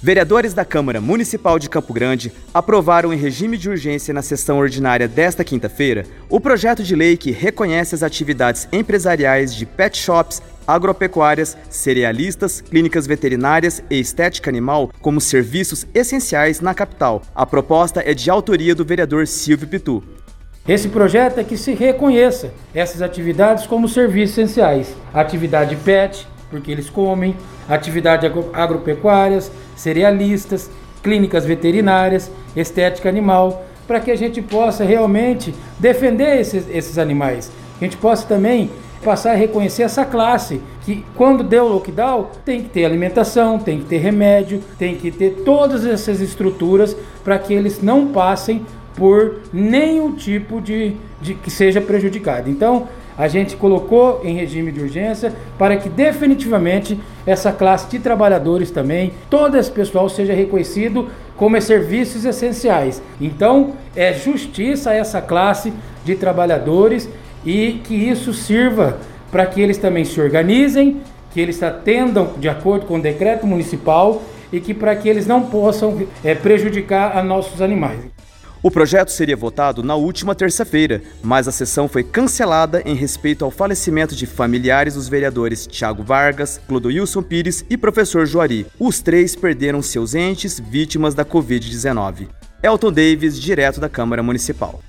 Vereadores da Câmara Municipal de Campo Grande aprovaram em regime de urgência na sessão ordinária desta quinta-feira o projeto de lei que reconhece as atividades empresariais de pet shops, agropecuárias, cerealistas, clínicas veterinárias e estética animal como serviços essenciais na capital. A proposta é de autoria do vereador Silvio Pitu. Esse projeto é que se reconheça essas atividades como serviços essenciais. Atividade pet, porque eles comem, atividade agropecuárias, cerealistas, clínicas veterinárias, estética animal, para que a gente possa realmente defender esses animais. A gente possa também passar a reconhecer essa classe, que quando deu o lockdown, tem que ter alimentação, tem que ter remédio, tem que ter todas essas estruturas para que eles não passem por nenhum tipo de que seja prejudicado. Então, a gente colocou em regime de urgência para que definitivamente essa classe de trabalhadores também, todo esse pessoal seja reconhecido como serviços essenciais. Então, é justiça a essa classe de trabalhadores e que isso sirva para que eles também se organizem, que eles atendam de acordo com o decreto municipal e que para que eles não possam prejudicar a nossos animais. O projeto seria votado na última terça-feira, mas a sessão foi cancelada em respeito ao falecimento de familiares dos vereadores Thiago Vargas, Clodoilson Pires e Professor Juari. Os três perderam seus entes vítimas da Covid-19. Elton Davis, direto da Câmara Municipal.